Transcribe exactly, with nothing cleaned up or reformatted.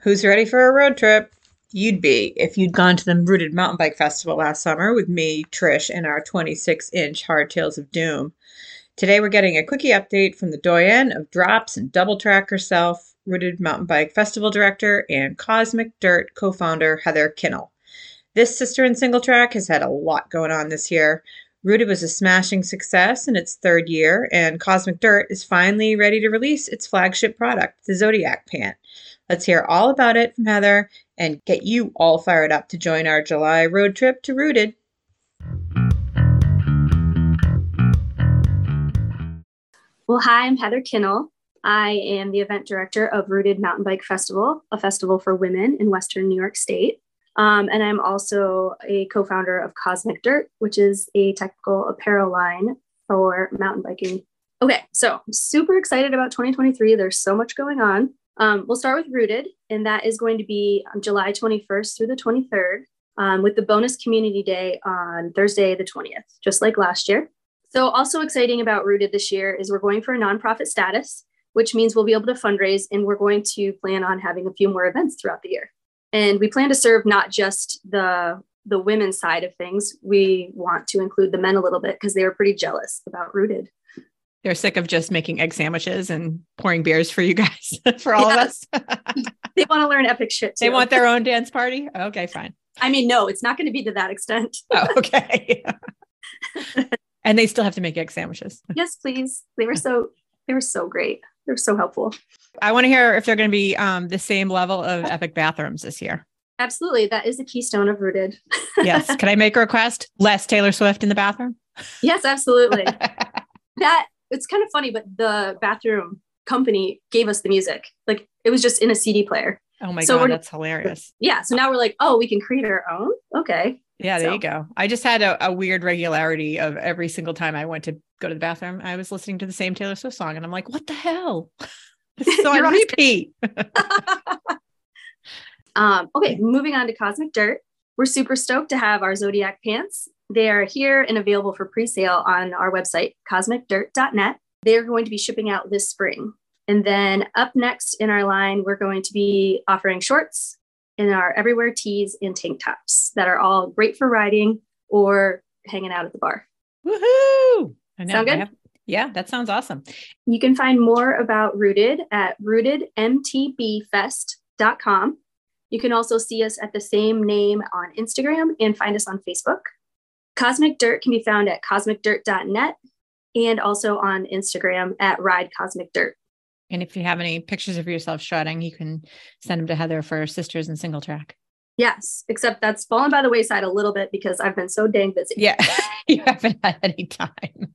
Who's ready for a road trip? You'd be if you'd gone to the Rooted Mountain Bike Festival last summer with me, Trish, and our twenty-six inch Hardtails of Doom. Today we're getting a quickie update from the doyen of drops and double track herself, Rooted Mountain Bike Festival Director and Cosmic Dirt co-founder Heather Kinnell. This sister in single track has had a lot going on this year. Rooted was a smashing success in its third year, and Cosmic Dirt is finally ready to release its flagship product, the Zodiac pant. Let's hear all about it from Heather and get you all fired up to join our July road trip to Rooted. Well, hi, I'm Heather Kinnell. I am the event director of Rooted Mountain Bike Festival, a festival for women in Western New York State. Um, and I'm also a co-founder of Cosmic Dirt, which is a technical apparel line for mountain biking. Okay, so I'm super excited about twenty twenty-three. There's so much going on. Um, we'll start with Rooted, and that is going to be July twenty-first through the twenty-third, um, with the bonus community day on Thursday the twentieth, just like last year. So also exciting about Rooted this year is we're going for a nonprofit status, which means we'll be able to fundraise, and we're going to plan on having a few more events throughout the year. And we plan to serve not just the, the women's side of things. We want to include the men a little bit because they were pretty jealous about Rooted. They're sick of just making egg sandwiches and pouring beers for you guys, for all yes. of us. They want to learn epic shit too. They want their own dance party? Okay, fine. I mean, no, it's not going to be to that extent. Oh, okay. And they still have to make egg sandwiches. Yes, please. They were so, they were so great. They're so helpful. I want to hear if they're going to be um, the same level of epic bathrooms this year. Absolutely. That is the keystone of Rooted. Yes. Can I make a request? Less Taylor Swift in the bathroom? Yes, absolutely. That it's kind of funny, but the bathroom company gave us the music. Like it was just in a C D player. Oh my so God. That's hilarious. Yeah. So now we're like, oh, we can create our own. Okay. Yeah. There so. you go. I just had a, a weird regularity of every single time I went to go to the bathroom, I was listening to the same Taylor Swift song and I'm like, what the hell? It's on repeat. um, okay. Moving on to Cosmic Dirt. We're super stoked to have our Zodiac pants. They are here and available for pre-sale on our website, cosmic dirt dot net. They're going to be shipping out this spring. And then up next in our line, we're going to be offering shorts and our everywhere tees and tank tops that are all great for riding or hanging out at the bar. Woohoo! I know. Sound good? I have, yeah, that sounds awesome. You can find more about Rooted at rooted m t b fest dot com. You can also see us at the same name on Instagram and find us on Facebook. Cosmic Dirt can be found at cosmic dirt dot net and also on Instagram at Ride Cosmic Dirt. And if you have any pictures of yourself shredding, you can send them to Heather for Sisters in Single Track. Yes, except that's fallen by the wayside a little bit because I've been so dang busy. Yeah, you haven't had any time.